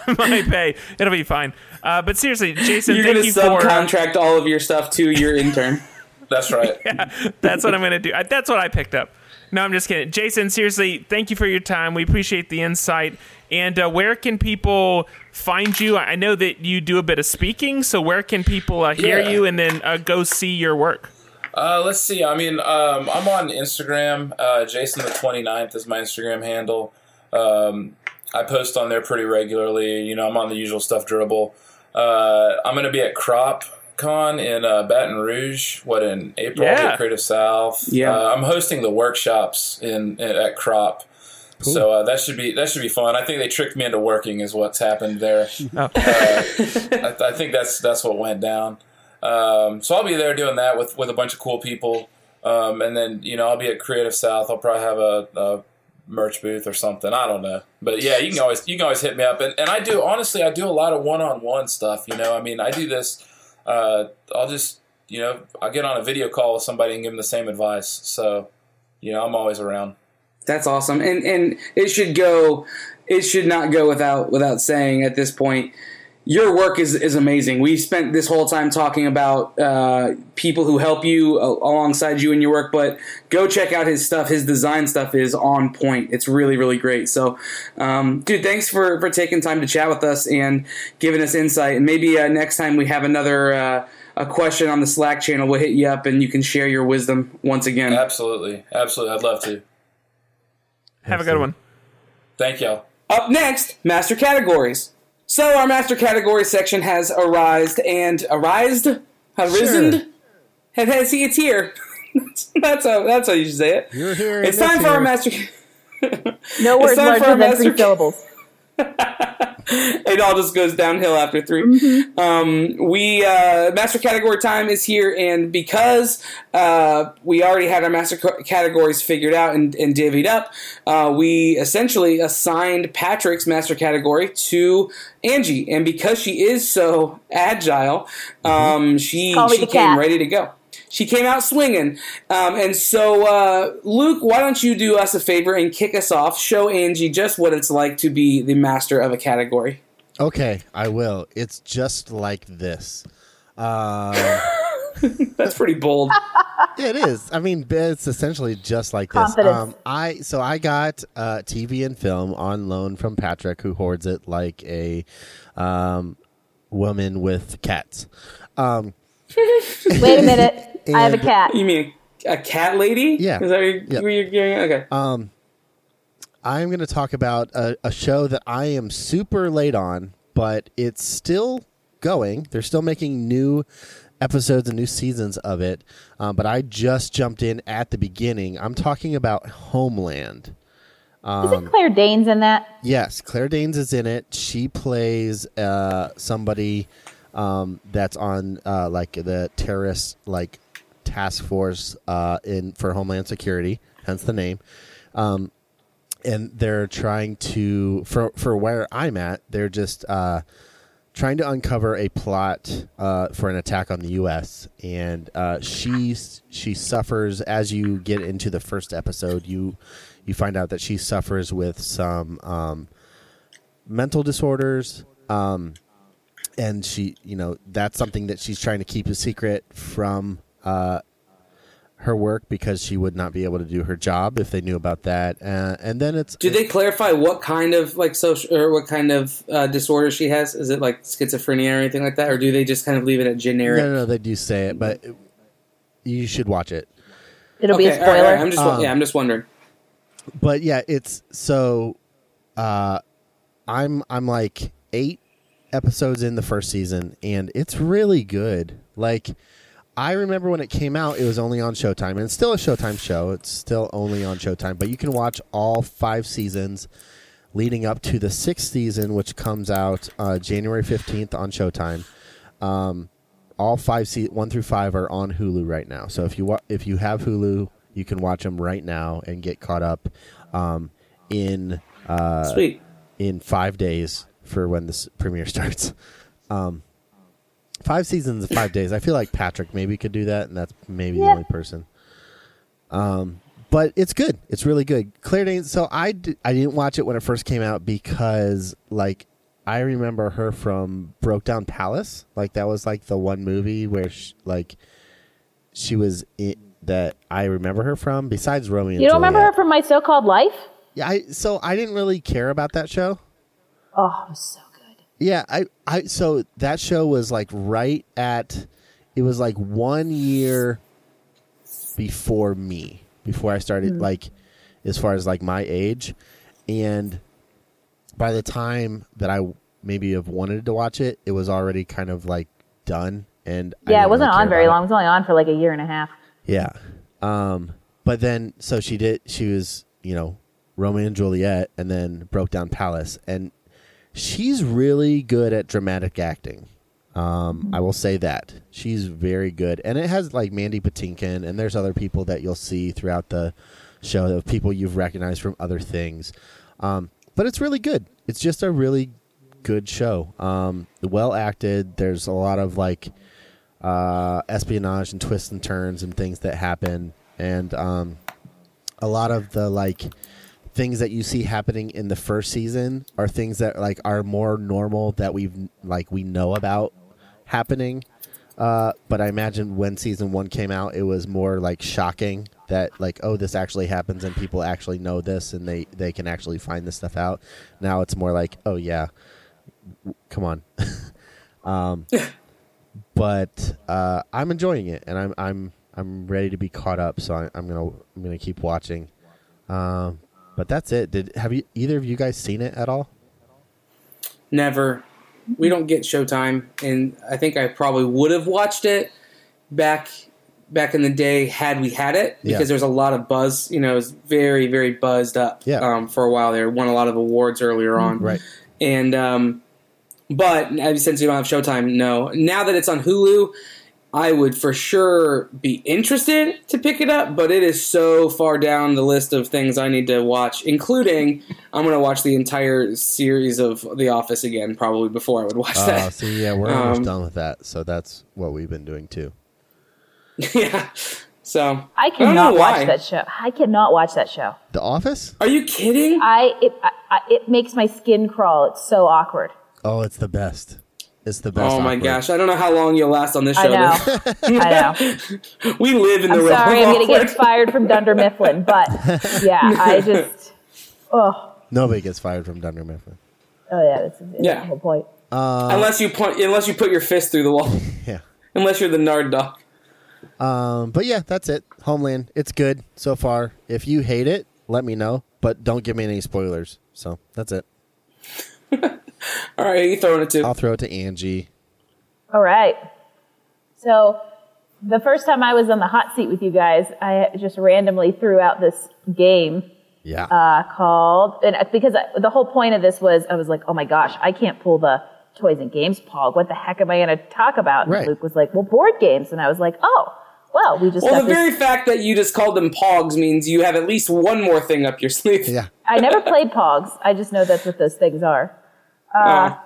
my pay. It'll be fine. But seriously, Jason, you're going to subcontract all of your stuff to your intern. That's right. Yeah, that's what I'm going to do. That's what I picked up. No, I'm just kidding. Jason, seriously, thank you for your time. We appreciate the insight. And where can people find you? I know that you do a bit of speaking, so where can people hear you and then go see your work? Let's see. I mean, I'm on Instagram. Jason the 29th is my Instagram handle. I post on there pretty regularly. You know, I'm on the usual stuff, Dribble. I'm going to be at Crop Con in Baton Rouge in April at Creative South. I'm hosting the workshops at Crop. Cool. So that should be fun. I think they tricked me into working is what's happened there. I think that's what went down. So I'll be there doing that with a bunch of cool people, and then I'll be at Creative South. I'll probably have a merch booth or something. I don't know, but yeah, you can always hit me up. And I do, honestly, a lot of one-on-one stuff. I mean, I do this. I'll just, I'll get on a video call with somebody and give them the same advice. So, I'm always around. That's awesome. And it should not go without saying at this point, your work is amazing. We spent this whole time talking about people who help you alongside you in your work, but go check out his stuff. His design stuff is on point. It's really, really great. So, dude, thanks for taking time to chat with us and giving us insight. And maybe next time we have another a question on the Slack channel, we'll hit you up and you can share your wisdom once again. Absolutely. Absolutely. I'd love to. Have a good one. Thank y'all. Up next, Master Categories. So our master category section has arisen. Sure. See, it's here. that's how you should say it. You're here. It's time for our master. No words larger than three syllables. It all just goes downhill after three. Mm-hmm. Master Category time is here, and because we already had our Master Categories figured out and divvied up, we essentially assigned Patrick's Master Category to Angie. And because she is so agile, she came ready to go. She came out swinging. And so, Luke, why don't you do us a favor and kick us off? Show Angie just what it's like to be the master of a category. Okay, I will. It's just like this. That's pretty bold. It is. I mean, it's essentially just like this. I got TV and film on loan from Patrick, who hoards it like a woman with cats. Wait a minute. I have a cat. You mean a cat lady? Yeah. Is that what you're getting at? Okay. I'm going to talk about a show that I am super late on, but it's still going. They're still making new episodes and new seasons of it, but I just jumped in at the beginning. I'm talking about Homeland. Isn't Claire Danes in that? Yes, Claire Danes is in it. She plays somebody... that's on like the terrorist like task force for Homeland Security, hence the name. And they're trying to for where I'm at, they're just trying to uncover a plot for an attack on the U.S. And she suffers, as you get into the first episode, you find out that she suffers with some mental disorders. And she, that's something that she's trying to keep a secret from her work, because she would not be able to do her job if they knew about that. And then it's... Do they clarify what kind of like social or what kind of disorder she has? Is it like schizophrenia or anything like that? Or do they just kind of leave it at generic? No, they do say it, but you should watch it. It'll be a spoiler. All right. I'm just wondering. But yeah, it's... So I'm like 8 episodes in the first season, and it's really good. Like, I remember when it came out, it was only on Showtime, and it's still a Showtime show. It's still only on Showtime, but you can watch all 5 seasons leading up to the 6th season, which comes out January 15th on Showtime. All five, 1 through 5, are on Hulu right now. So if you have Hulu, you can watch them right now and get caught up in 5 days for when this premiere starts. 5 seasons of 5 days. I feel like Patrick maybe could do that, and that's maybe the only person. But it's good. It's really good. Claire Danes. So I didn't watch it when it first came out because, like, I remember her from Broke Down Palace. Like, that was, like, the one movie where, she was in, that I remember her from, besides Romeo and Juliet. You don't remember her from My So-Called Life? Yeah, so I didn't really care about that show. Oh, it was so good. Yeah, so that show was, like, right at... It was, like, 1 year before me. Before I started, like, as far as, like, my age. And by the time that I maybe have wanted to watch it, it was already kind of, like, done. And yeah, it wasn't on very long. It was only on for, like, a year and a half. Yeah. But then, so she was, you know, Romeo and Juliet, and then Broke Down Palace. And she's really good at dramatic acting. I will say that she's very good, and it has like Mandy Patinkin, and there's other people that you'll see throughout the show, the people you've recognized from other things. But it's really good. It's just a really good show. Well acted. There's a lot of like espionage and twists and turns and things that happen, and a lot of the like things that you see happening in the first season are things that like are more normal that we know about happening, but I imagine when season 1 came out, it was more like shocking that like, oh, this actually happens and people actually know this and they can actually find this stuff out. Now it's more like, oh yeah, come on. But I'm enjoying it, and I'm ready to be caught up, so I'm gonna keep watching. But that's it. Have either of you guys seen it at all? Never. We don't get Showtime, and I think I probably would have watched it back in the day had we had it, because there's a lot of buzz. You know, it was very, very buzzed up for a while there. Won a lot of awards earlier on. Right. And but since you don't have Showtime, no. Now that it's on Hulu, I would for sure be interested to pick it up, but it is so far down the list of things I need to watch, including I'm going to watch the entire series of The Office again probably before I would watch that. Oh, see, yeah, we're almost done with that, so that's what we've been doing too. Yeah, so I cannot watch that show. I cannot watch that show. The Office? Are you kidding? It makes my skin crawl. It's so awkward. Oh, it's the best. It's the best. Oh my gosh! I don't know how long you'll last on this show. I know. We live in the. I'm sorry, I'm going to get fired from Dunder Mifflin, but yeah, I just. Oh. Nobody gets fired from Dunder Mifflin. Oh yeah, that's the whole point. Unless you put your fist through the wall. Yeah. Unless you're the Nard Dog. But yeah, that's it. Homeland. It's good so far. If you hate it, let me know. But don't give me any spoilers. So that's it. All right, you throwing it to? I'll throw it to Angie. All right. So the first time I was on the hot seat with you guys, I just randomly threw out this game called... And because the whole point of this was, I was like, oh my gosh, I can't pull the Toys and Games Pog. What the heck am I going to talk about? And right. Luke was like, well, board games. And I was like, oh, well, we just... Well, the very fact that you just called them Pogs means you have at least one more thing up your sleeve. Yeah. I never played Pogs. I just know that's what those things are. So I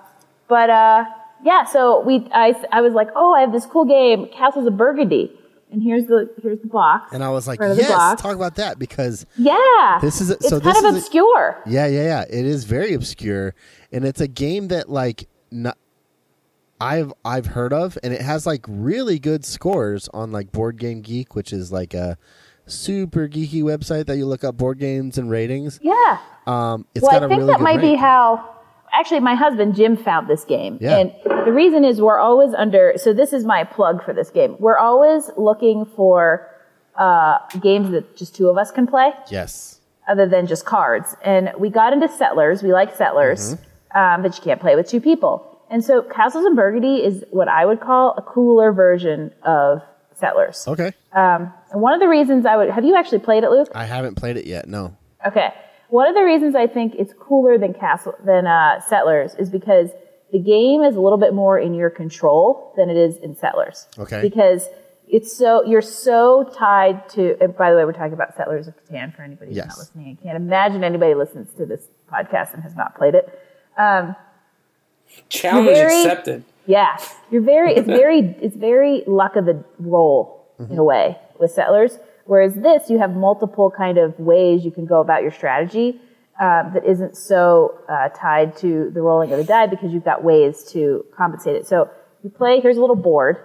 was like, oh, I have this cool game, Castles of Burgundy, and here's the box. And I was like, yes, talk about that, because this is kind of obscure. Yeah, it is very obscure, and it's a game that like I've heard of, and it has like really good scores on like Board Game Geek, which is like a super geeky website that you look up board games and ratings. Yeah. Actually, my husband, Jim, found this game. Yeah. And the reason is we're always so this is my plug for this game. We're always looking for games that just two of us can play. Yes. Other than just cards. And we got into Settlers. We like Settlers. Mm-hmm. But you can't play with two people. And so Castles and Burgundy is what I would call a cooler version of Settlers. Okay. And one of the reasons have you actually played it, Luke? I haven't played it yet, no. Okay. One of the reasons I think it's cooler than Settlers is because the game is a little bit more in your control than it is in Settlers. Okay. Because it's so, you're so tied to, and by the way, we're talking about Settlers of Catan for anybody who's not listening. I can't imagine anybody listens to this podcast and has not played it. Challenge accepted. Yeah. It's very luck of the roll in a way with Settlers. Whereas this, you have multiple kind of ways you can go about your strategy that isn't so tied to the rolling of the die because you've got ways to compensate it. So you play, here's a little board.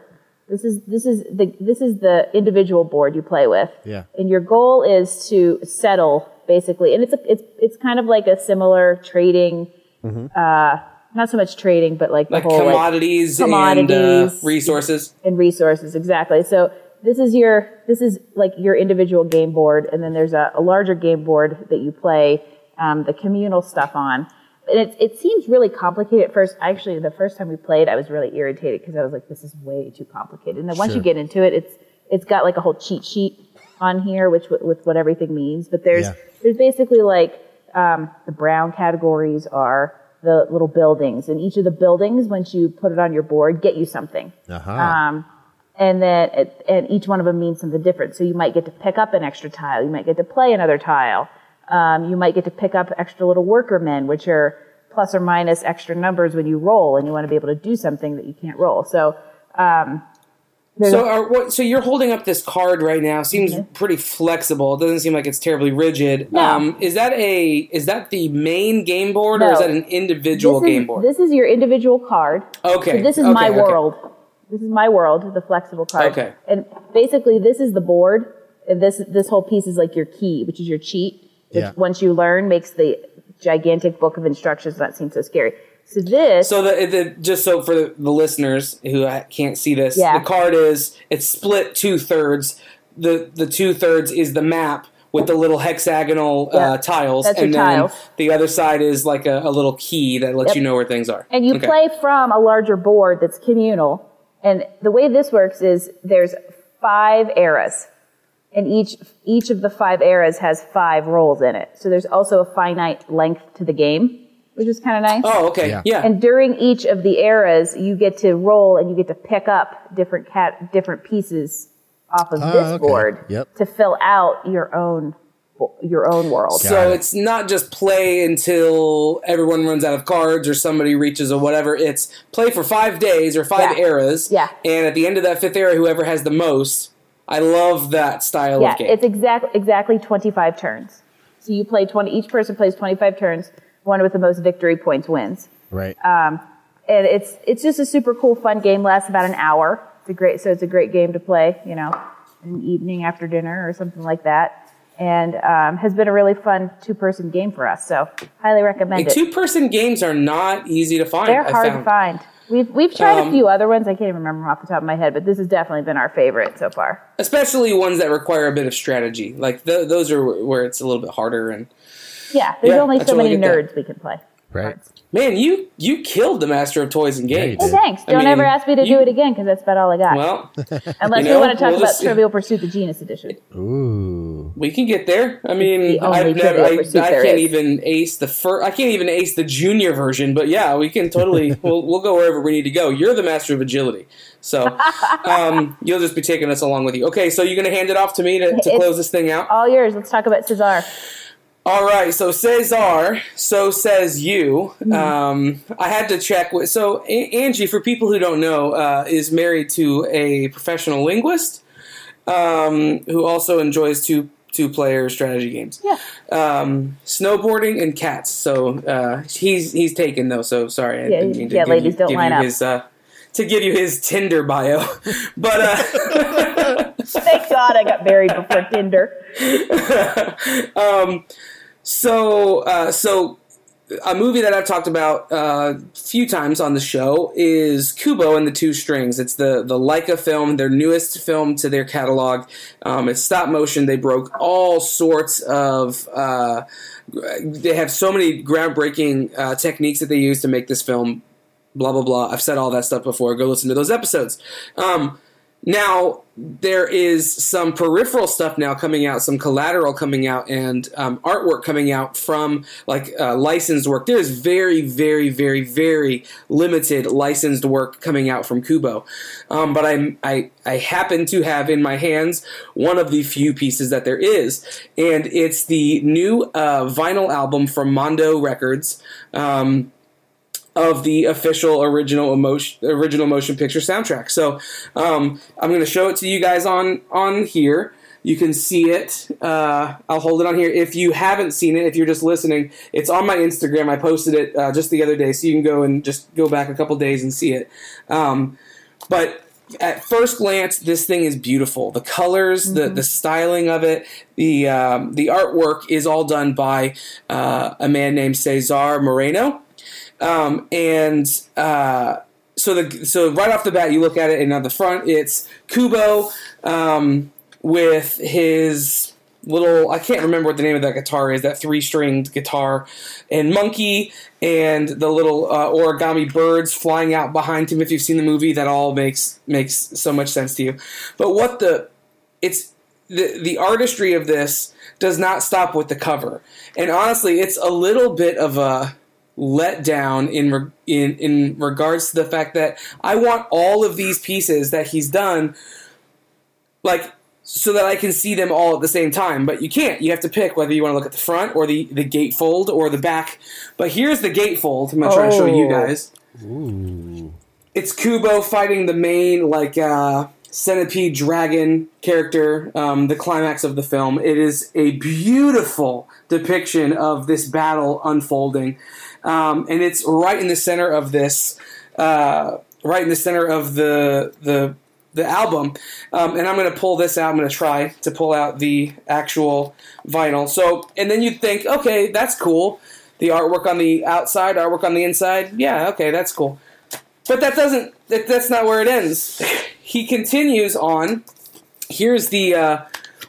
This is the individual board you play with. Yeah. And your goal is to settle basically. And it's kind of like a similar trading, not so much trading, but like the whole commodities and resources. And resources, exactly. So This is like your individual game board, and then there's a larger game board that you play the communal stuff on. And it seems really complicated at first. Actually, the first time we played, I was really irritated because I was like, "This is way too complicated." And then once you get into it, it's got like a whole cheat sheet on here, which with what everything means. But there's basically like the brown categories are the little buildings, and each of the buildings, once you put it on your board, get you something. And then, each one of them means something different. So you might get to pick up an extra tile. You might get to play another tile. You might get to pick up extra little worker men, which are plus or minus extra numbers when you roll, and you want to be able to do something that you can't roll. So, so you're holding up this card right now. Seems pretty flexible. It doesn't seem like it's terribly rigid. No. Is that the main game board, or is that an individual game board? This is your individual card. Okay. So this is my world. This is my world, the flexible card. Okay. And basically, this is the board, and this whole piece is like your key, which is your cheat, which once you learn makes the gigantic book of instructions not seem so scary. So this... So just so for the listeners who can't see this, the card is, it's split two-thirds. The two-thirds is the map with the little hexagonal tiles. That's and then tiles. The other side is like a little key that lets you know where things are. And you play from a larger board that's communal. And the way this works is there's 5 eras, and each of the 5 eras has 5 rolls in it. So there's also a finite length to the game, which is kind of nice. Oh, okay. Yeah. And during each of the eras, you get to roll and you get to pick up different pieces off of this board to fill out your own world. So it's not just play until everyone runs out of cards or somebody reaches or whatever. It's play for 5 days or 5 eras. Yeah. And at the end of that 5th era, whoever has the most. I love that style of game. Yeah, it's exactly 25 turns. So you play each person plays 25 turns. One with the most victory points wins. Right. And it's just a super cool, fun game. Lasts about an hour. It's a great game to play, you know, in the evening after dinner or something like that. And has been a really fun 2-person game for us. So highly recommend it. 2-person games are not easy to find. They're hard to find. We've tried a few other ones. I can't even remember them off the top of my head, but this has definitely been our favorite so far. Especially ones that require a bit of strategy. Like those are where it's a little bit harder. And there's only so many nerds we can play. Right. Man, you killed the Master of Toys and Games. Yeah, thanks. Don't ever ask me to do it again, because that's about all I got. Well, unless we want to talk about Trivial Pursuit, the Genius Edition. Ooh, we can get there. I mean, I can't even ace the junior version. But yeah, we can totally. we'll go wherever we need to go. You're the Master of Agility, so you'll just be taking us along with you. Okay, so you're going to hand it off to me to close this thing out. All yours. Let's talk about Cesar. All right, so Cesar, so says you. I had to check with. So Angie, for people who don't know, is married to a professional linguist who also enjoys two-player strategy games. Yeah. Snowboarding and cats. So he's taken though. So sorry, I didn't mean to ladies don't line up. To give you his Tinder bio, but thank God I got married before Tinder. So a movie that I've talked about a few times on the show is Kubo and the Two Strings. It's the Leica film, their newest film to their catalog. It's stop motion. They broke all sorts of they have so many groundbreaking techniques that they use to make this film. Blah, blah, blah. I've said all that stuff before. Go listen to those episodes. Now, there is some peripheral stuff now coming out, some collateral coming out, and artwork coming out from, like, licensed work. There is very, very, very, very limited licensed work coming out from Kubo. But I happen to have in my hands one of the few pieces that there is. And it's the new vinyl album from Mondo Records, of the official original motion picture soundtrack. So I'm going to show it to you guys on here. You can see it. I'll hold it on here. If you haven't seen it, if you're just listening, it's on my Instagram. I posted it just the other day, so you can go and just go back a couple days and see it. But at first glance, this thing is beautiful. The colors, the styling of it, the artwork is all done by a man named Cesar Moreno. So right off the bat, you look at it, and on the front, it's Kubo with his little, I can't remember what the name of that guitar is, that three-stringed guitar, and Monkey, and the little origami birds flying out behind him. If you've seen the movie, that all makes so much sense to you. But the artistry of this does not stop with the cover. And honestly, it's a little bit of a let down in regards to the fact that I want all of these pieces that he's done, like, so that I can see them all at the same time. But you can't. You have to pick whether you want to look at the front or the gatefold or the back. But here's the gatefold. I'm going to try to show you guys. Ooh. It's Kubo fighting the main, like, centipede dragon character, the climax of the film. It is a beautiful depiction of this battle unfolding. And it's right in the center of this, right in the center of the album. And I'm going to pull this out. I'm going to try to pull out the actual vinyl. So, and then you'd think, okay, that's cool. The artwork on the outside, artwork on the inside. Yeah, okay, that's cool. But that's not where it ends. He continues on. Here's the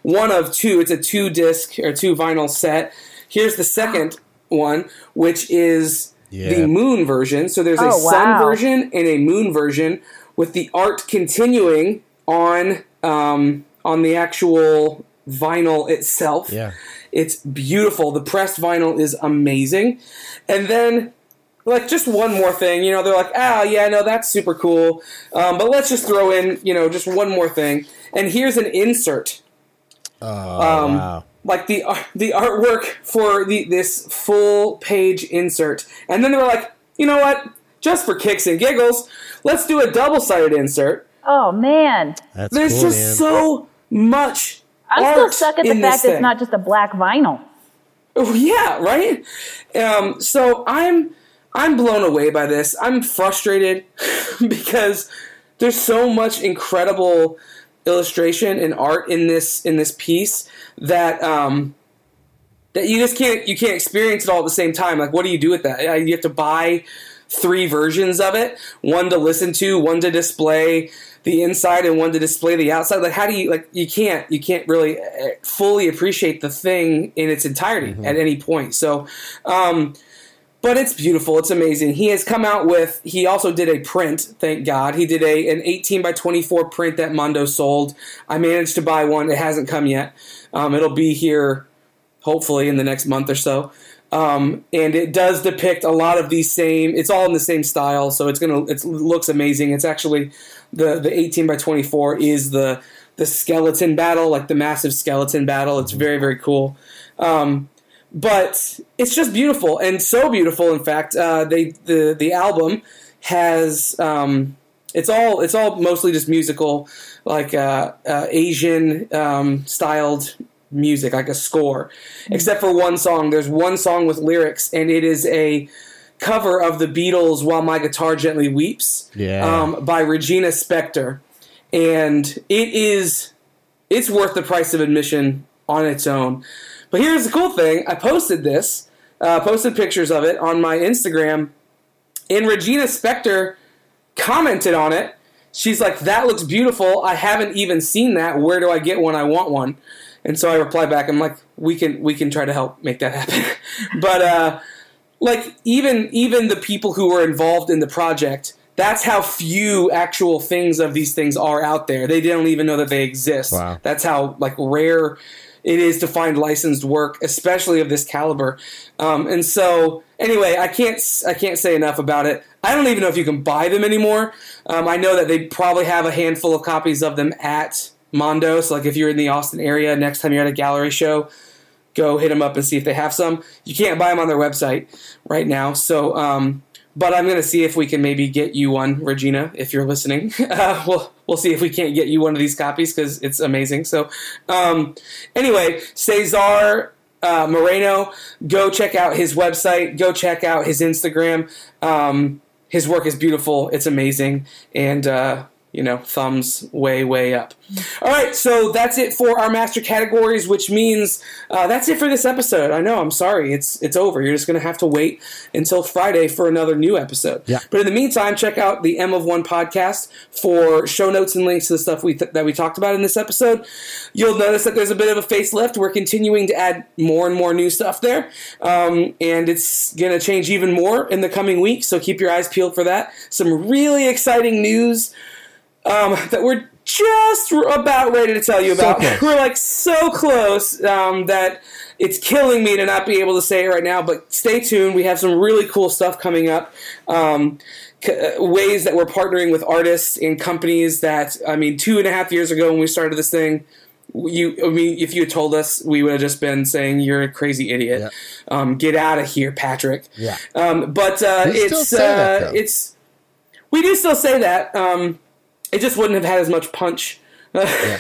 one of two. It's a two-disc or two-vinyl set. Here's the second one, which is the moon version. So there's a sun version and a moon version, with the art continuing on the actual vinyl itself. Yeah. It's beautiful. The pressed vinyl is amazing. And then, like, just one more thing, you know, they're like, that's super cool, but let's just throw in, you know, just one more thing, and here's an insert. Wow. Like, the artwork for this full-page insert, and then they were like, you know what, just for kicks and giggles, let's do a double-sided insert. Oh, man. There's cool, just man. So much I'm still stuck at the fact that it's not just a black vinyl. Oh, yeah, right? So I'm blown away by this. I'm frustrated because there's so much incredible illustration and art in this piece that that you just can't experience it all at the same time. Like, what do you do with that? You have to buy three versions of it: one to listen to, one to display the inside, and one to display the outside. Like, how do you, like, you can't really fully appreciate the thing in its entirety at any point. So. But it's beautiful. It's amazing. He has come out with, he also did a print, thank God. He did an 18 by 24 print that Mondo sold. I managed to buy one. It hasn't come yet. It'll be here hopefully in the next month or so. And it does depict a lot of these same, it's all in the same style. So it looks amazing. It's actually the 18 by 24 is the skeleton battle, like the massive skeleton battle. It's very, very cool. But it's just beautiful, and so beautiful. In fact, the album has it's all mostly just musical, like Asian styled music, like a score, except for one song. There's one song with lyrics, and it is a cover of the Beatles' "While My Guitar Gently Weeps" by Regina Spektor, and it's worth the price of admission on its own. But here's the cool thing. I posted this, posted pictures of it on my Instagram, and Regina Spektor commented on it. She's like, that looks beautiful. I haven't even seen that. Where do I get one? I want one. And so I replied back. I'm like, we can try to help make that happen. But even the people who were involved in the project That's how few actual things of these things are out there. They don't even know that they exist. Wow. That's how like rare it is to find licensed work, especially of this caliber. And so, anyway, I can't say enough about it. I don't even know if you can buy them anymore. I know that they probably have a handful of copies of them at Mondo. So, like, if you're in the Austin area, next time you're at a gallery show, go hit them up and see if they have some. You can't buy them on their website right now. So, but I'm going to see if we can maybe get you one, Regina, if you're listening. We'll see if we can't get you one of these copies because it's amazing. So anyway, Cesar Moreno, go check out his website. Go check out his Instagram. His work is beautiful. It's amazing. And, thumbs way up. All right, so that's it for our master categories, which means that's it for this episode. I know, I'm sorry, it's over. You're just going to have to wait until Friday for another new episode. Yeah. But in the meantime, check out the M of One podcast for show notes and links to the stuff that we talked about in this episode. You'll notice that there's a bit of a facelift. We're continuing to add more and more new stuff there, and it's going to change even more in the coming weeks, so keep your eyes peeled for that. Some really exciting news that we're just about ready to tell you about. So we're like so close that it's killing me to not be able to say it right now, but stay tuned. We have some really cool stuff coming up, ways that we're partnering with artists and companies that, 2.5 years ago when we started this thing, if you had told us, we would have just been saying, you're a crazy idiot. Yeah. Get out of here, Patrick. Yeah. We do still say that. It just wouldn't have had as much punch. Yeah.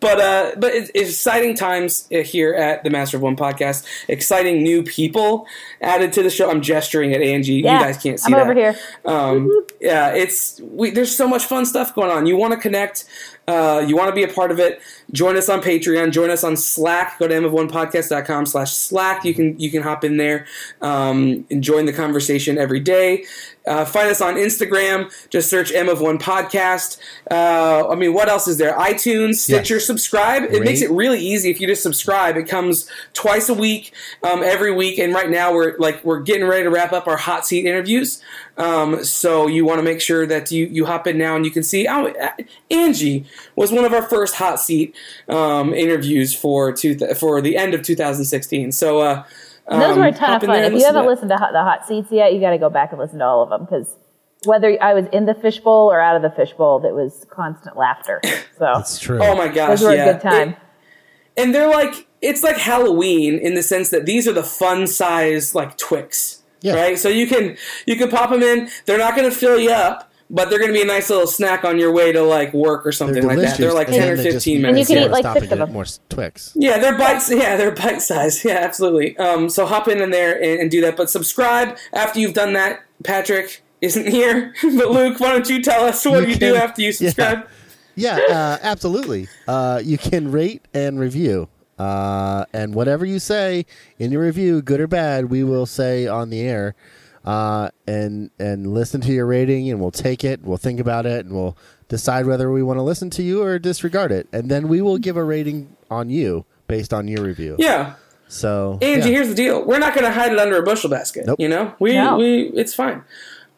But it's exciting times here at the Master of One podcast. Exciting new people added to the show. I'm gesturing at Angie. Yeah, you guys can't see that. I'm over here. Yeah, there's so much fun stuff going on. You want to connect. You want to be a part of it. Join us on Patreon. Join us on Slack. Go to mofonepodcast.com/Slack. You can hop in there and join the conversation every day. Find us on Instagram. Just search M of One Podcast. What else is there? iTunes, Stitcher, subscribe. It makes it really easy if you just subscribe. It comes twice a week, every week. And right now we're getting ready to wrap up our hot seat interviews. So you want to make sure that you hop in now and you can see. Angie was one of our first hot seat intervcues for the end of 2016. So those were a ton of fun. If you haven't listened to the hot seats yet, you got to go back and listen to all of them, because whether I was in the fishbowl or out of the fishbowl, it was constant laughter. So that's true. Oh my gosh, those were a good time. And they're like, it's like Halloween in the sense that these are the fun size like Twix, right? So you can pop them in. They're not going to fill you up, but they're going to be a nice little snack on your way to like work or something like that. They're like 10 or 15 minutes. And you can eat like 6 of them. More Twix. Yeah, they're bites. Yeah, they're bite size. Yeah, absolutely. So hop in there and do that. But subscribe after you've done that. Patrick isn't here, but Luke, why don't you tell us what you do after you subscribe? Yeah, absolutely. You can rate and review. And whatever you say in your review, good or bad, we will say on the air. And listen to your rating, and we'll take it, we'll think about it, and we'll decide whether we want to listen to you or disregard it. And then we will give a rating on you based on your review. Yeah. So, Angie, here's the deal. We're not going to hide it under a bushel basket. Nope. It's fine.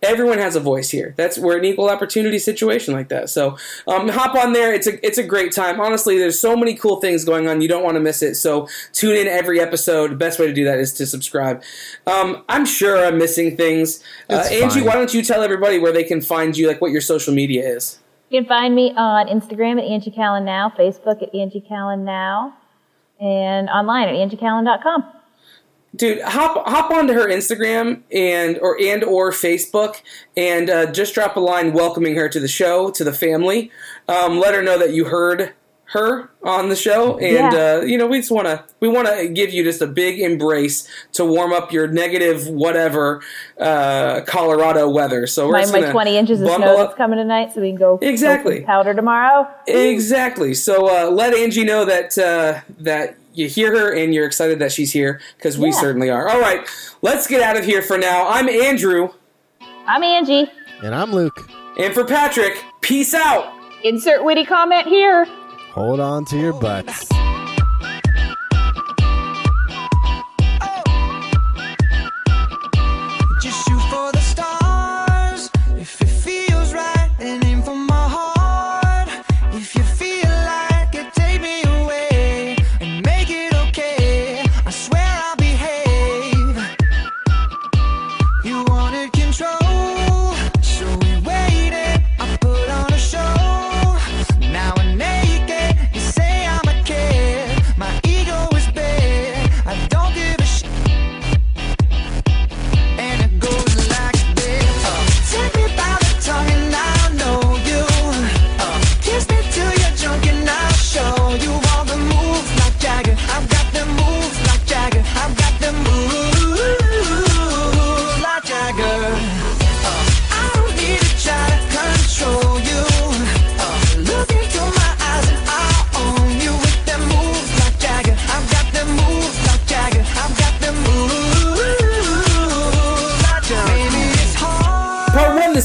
Everyone has a voice here. We're an equal opportunity situation like that. So hop on there. It's a great time. Honestly, there's so many cool things going on. You don't want to miss it. So tune in every episode. The best way to do that is to subscribe. I'm sure I'm missing things. Angie, why don't you tell everybody where they can find you, like what your social media is? You can find me on Instagram at Angie Callen Now, Facebook at Angie Callen Now, and online at AngieCallen.com. Dude, hop onto her Instagram and or Facebook and just drop a line welcoming her to the show, to the family. Let her know that you heard her on the show, and we want to give you just a big embrace to warm up your negative whatever Colorado weather. So we're my 20 inches of snow that's coming tonight, so we can go powder tomorrow. Exactly. So let Angie know that you hear her and you're excited that she's here, because we certainly are. All right, let's get out of here for now. I'm Andrew. I'm Angie. And I'm Luke. And for Patrick, peace out. Insert witty comment here. Hold on to your butts. Just shoot for the stars.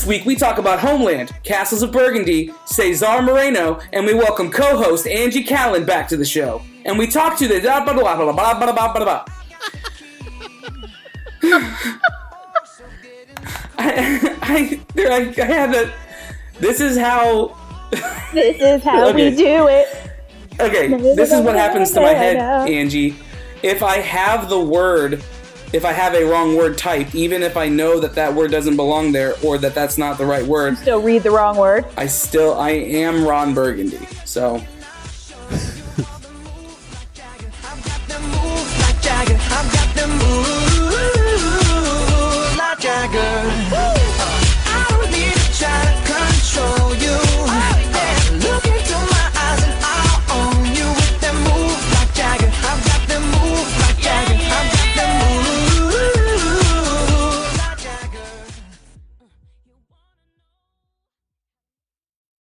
week we talk about Homeland, Castles of Burgundy, Cesar Moreno, and we welcome co-host Angie Callen back to the show. And we talk to the da ba da ba ba ba ba ba. I had a. This is how okay. We do it. Okay, this is what happens to my head, Angie. If I have a wrong word typed, even if I know that word doesn't belong there or that's not the right word. You still read the wrong word? I am Ron Burgundy, so...